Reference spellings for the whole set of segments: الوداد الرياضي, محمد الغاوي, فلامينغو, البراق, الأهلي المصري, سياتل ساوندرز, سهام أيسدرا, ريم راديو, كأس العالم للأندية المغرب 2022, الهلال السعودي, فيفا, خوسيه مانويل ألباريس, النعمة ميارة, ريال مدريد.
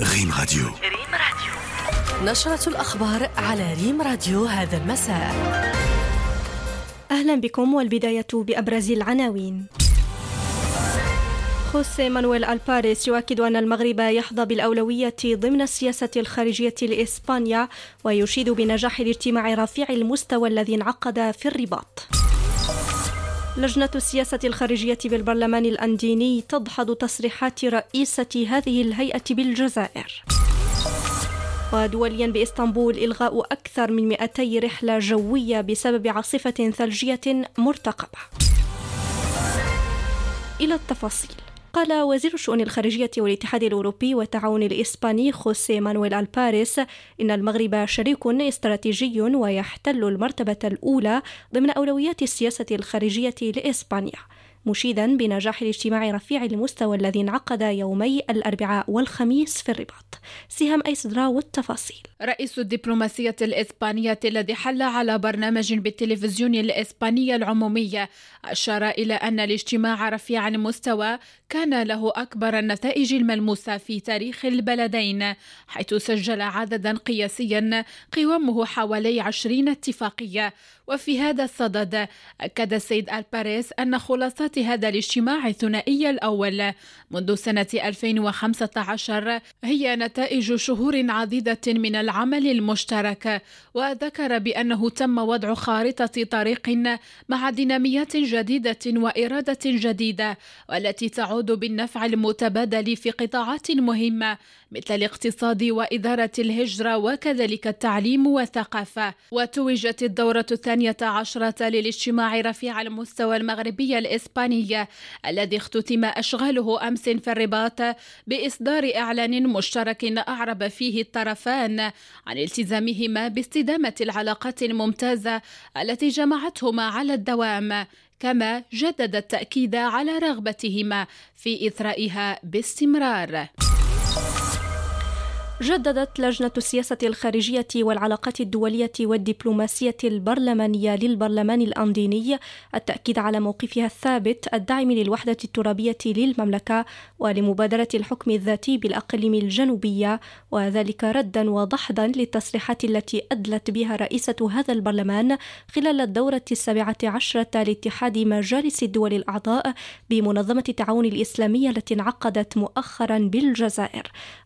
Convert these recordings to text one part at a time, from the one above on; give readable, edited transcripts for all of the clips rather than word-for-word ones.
ريم راديو نشرة الأخبار على ريم راديو هذا المساء. أهلا بكم والبداية بأبرز العناوين. خوسيه مانويل ألباريس يؤكد أن المغرب يحظى بالأولوية ضمن السياسة الخارجية لإسبانيا ويشيد بنجاح الاجتماع رفيع المستوى الذي انعقد في الرباط. لجنة السياسة الخارجية بالبرلمان الأنديني تدحض تصريحات رئيسة هذه الهيئة بالجزائر. ودوليا بإسطنبول إلغاء أكثر من 200 رحلة جوية بسبب عاصفة ثلجية مرتقبة. إلى التفاصيل. قال وزير الشؤون الخارجية والاتحاد الأوروبي والتعاون الإسباني خوسيه مانويل ألباريس إن المغرب شريك استراتيجي ويحتل المرتبة الأولى ضمن أولويات السياسة الخارجية لإسبانيا، مشيدا بنجاح الاجتماع رفيع المستوى الذي انعقد يومي الأربعاء والخميس في الرباط. سهام أيسدرا والتفاصيل. رئيس الدبلوماسية الإسبانية الذي حل على برنامج بالتلفزيون الإسبانية العمومية أشار إلى أن الاجتماع رفيع المستوى كان له أكبر النتائج الملموسة في تاريخ البلدين، حيث سجل عددا قياسيا قوامه حوالي 20 اتفاقية. وفي هذا الصدد أكد السيد ألباريس أن خلاصات هذا الاجتماع الثنائي الأول منذ سنة 2015 هي نتائج شهور عديدة من العمل المشترك، وذكر بأنه تم وضع خارطة طريق مع ديناميات جديدة وإرادة جديدة والتي تعود بالنفع المتبادل في قطاعات مهمة مثل الاقتصاد وإدارة الهجرة وكذلك التعليم والثقافة. وتوجت الدورة 12 للاجتماع رفيع المستوى المغربي الإسباني الذي اختتم أشغاله أمس في الرباط بإصدار إعلان مشترك أعرب فيه الطرفان عن التزامهما باستدامة العلاقات الممتازة التي جمعتهما على الدوام، كما جدد التأكيد على رغبتهما في إثرائها باستمرار. جددت لجنة السياسة الخارجية والعلاقات الدولية والدبلوماسية البرلمانية للبرلمان الأنديني التأكيد على موقفها الثابت الداعم للوحدة الترابية للمملكة ولمبادرة الحكم الذاتي بالأقاليم الجنوبية، وذلك ردا وضحدا للتصريحات التي أدلت بها رئيسة هذا البرلمان خلال الدورة 17 لاتحاد مجالس الدول الأعضاء بمنظمة التعاون الإسلامية التي انعقدت مؤخرا بالجزائر.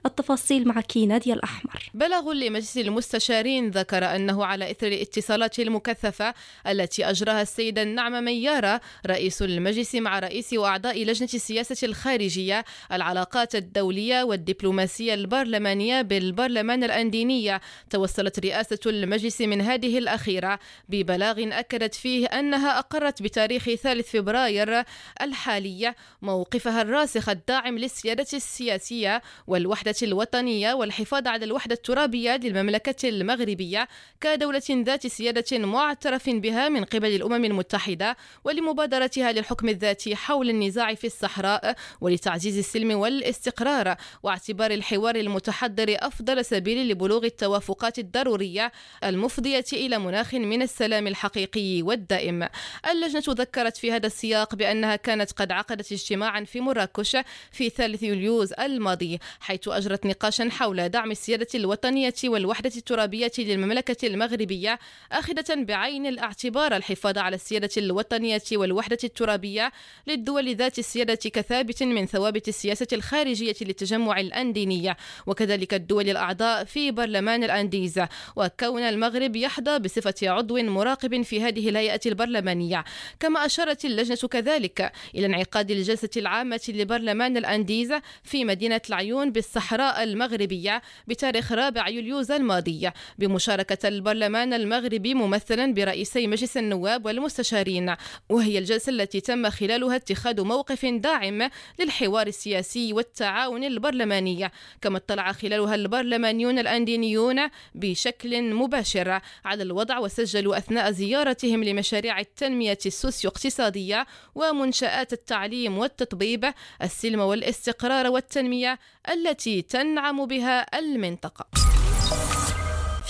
التفاصيل مع نادي الأحمر. بلغ لمجلس المستشارين ذكر أنه على إثر الاتصالات المكثفة التي أجراها السيدة النعمة ميارة رئيس المجلس مع رئيس وأعضاء لجنة السياسة الخارجية العلاقات الدولية والدبلوماسية البرلمانية بالبرلمان الأندينية، توصلت رئاسة المجلس من هذه الأخيرة ببلاغ أكدت فيه أنها أقرت بتاريخ 3 فبراير الحالي موقفها الراسخ الداعم للسيادة السياسية والوحدة الوطنية والحفاظ على الوحدة الترابية للمملكة المغربية كدولة ذات سيادة معترف بها من قبل الأمم المتحدة ولمبادرتها للحكم الذاتي حول النزاع في الصحراء ولتعزيز السلم والاستقرار واعتبار الحوار المتحضر أفضل سبيل لبلوغ التوافقات الضرورية المفضية إلى مناخ من السلام الحقيقي والدائم. اللجنة ذكرت في هذا السياق بأنها كانت قد عقدت اجتماعا في مراكش في 3 يوليوز الماضي حيث أجرت نقاشا حول دعم السيادة الوطنية والوحدة الترابية للمملكة المغربية أخذة بعين الاعتبار الحفاظ على السيادة الوطنية والوحدة الترابية للدول ذات السيادة كثابت من ثوابت السياسة الخارجية للتجمع الأنديني وكذلك الدول الأعضاء في برلمان الأنديز، وكون المغرب يحظى بصفة عضو مراقب في هذه الهيئة البرلمانية. كما أشارت اللجنة كذلك إلى انعقاد الجلسة العامة لبرلمان الأنديز في مدينة العيون بالصحراء المغربية بتاريخ 4 يوليوز الماضي بمشاركة البرلمان المغربي ممثلا برئيسي مجلس النواب والمستشارين، وهي الجلسة التي تم خلالها اتخاذ موقف داعم للحوار السياسي والتعاون البرلماني. كما اطلع خلالها البرلمانيون الأندينيون بشكل مباشر على الوضع وسجلوا أثناء زيارتهم لمشاريع التنمية السوسيو اقتصادية ومنشآت التعليم والتطبيب السلم والاستقرار والتنمية التي تنعم بها المنطقة.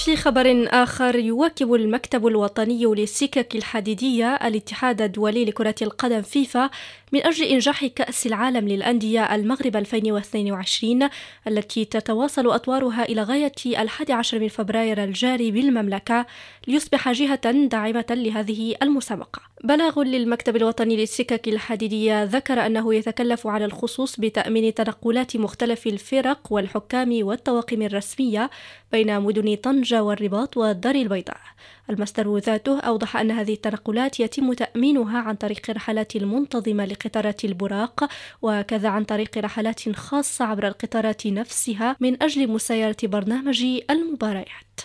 في خبر آخر، يواكب المكتب الوطني للسكك الحديدية الاتحاد الدولي لكرة القدم فيفا من أجل إنجاح كأس العالم للأندية المغرب 2022 التي تتواصل أطوارها إلى غاية 11 من فبراير الجاري بالمملكة ليصبح جهة داعمة لهذه المسابقة. بلاغ للمكتب الوطني للسكك الحديدية ذكر أنه يتكلف على الخصوص بتأمين تنقلات مختلف الفرق والحكام والطواقم الرسمية بين مدن طنجة والرباط والدار البيضاء. المصدر ذاته أوضح أن هذه التنقلات يتم تأمينها عن طريق الرحلات المنتظمة لقطارات البراق، وكذا عن طريق رحلات خاصة عبر القطارات نفسها من أجل مسايرة برنامج المباريات.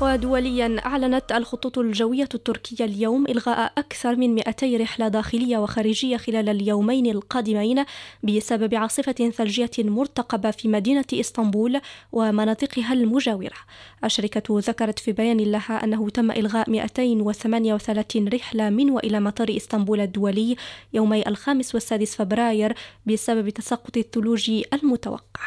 ودوليا أعلنت الخطوط الجوية التركية اليوم إلغاء أكثر من 200 رحلة داخلية وخارجية خلال اليومين القادمين بسبب عاصفة ثلجية مرتقبة في مدينة إسطنبول ومناطقها المجاورة. الشركة ذكرت في بيان لها أنه تم إلغاء 238 رحلة من وإلى مطار إسطنبول الدولي يومي الخامس والسادس فبراير بسبب تساقط الثلوج المتوقع.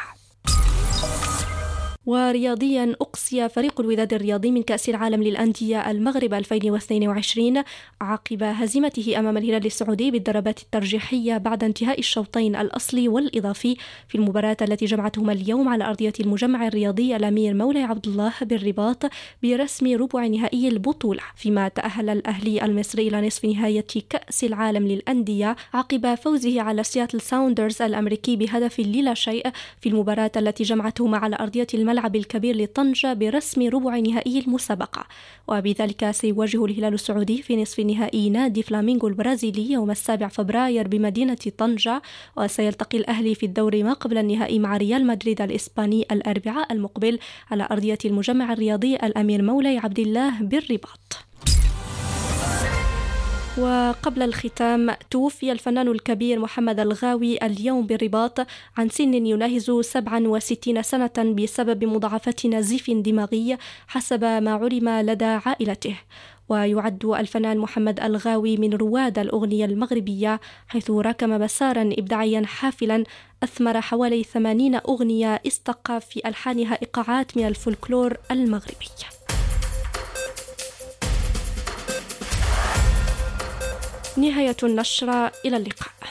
ورياضيا أقصي فريق الوداد الرياضي من كأس العالم للأندية المغرب 2022 عقب هزيمته أمام الهلال السعودي بالضربات الترجيحية بعد انتهاء الشوطين الأصلي والإضافي في المباراة التي جمعتهما اليوم على أرضية المجمع الرياضي الأمير مولاي عبد الله بالرباط برسم ربع نهائي البطولة، فيما تأهل الأهلي المصري إلى نصف نهائي كأس العالم للأندية عقب فوزه على سياتل ساوندرز الأمريكي بهدف للا شيء في المباراة التي جمعتهما على أرضية الملعب الكبير لطنجة برسم ربع نهائي المسابقة. وبذلك سيواجه الهلال السعودي في نصف نهائي نادي فلامينغو البرازيلي يوم 7 فبراير بمدينة طنجة، وسيلتقي الأهلي في الدور ما قبل النهائي مع ريال مدريد الإسباني الأربعاء المقبل على أرضية المجمع الرياضي الأمير مولاي عبد الله بالرباط. وقبل الختام، توفي الفنان الكبير محمد الغاوي اليوم بالرباط عن سن يناهز 67 سنة بسبب مضاعفات نزيف دماغي حسب ما علم لدى عائلته. ويعد الفنان محمد الغاوي من رواد الأغنية المغربية، حيث راكم مسارا إبداعيا حافلا أثمر حوالي 80 أغنية استقى في ألحانها إيقاعات من الفولكلور المغربي. نهاية النشرة، إلى اللقاء.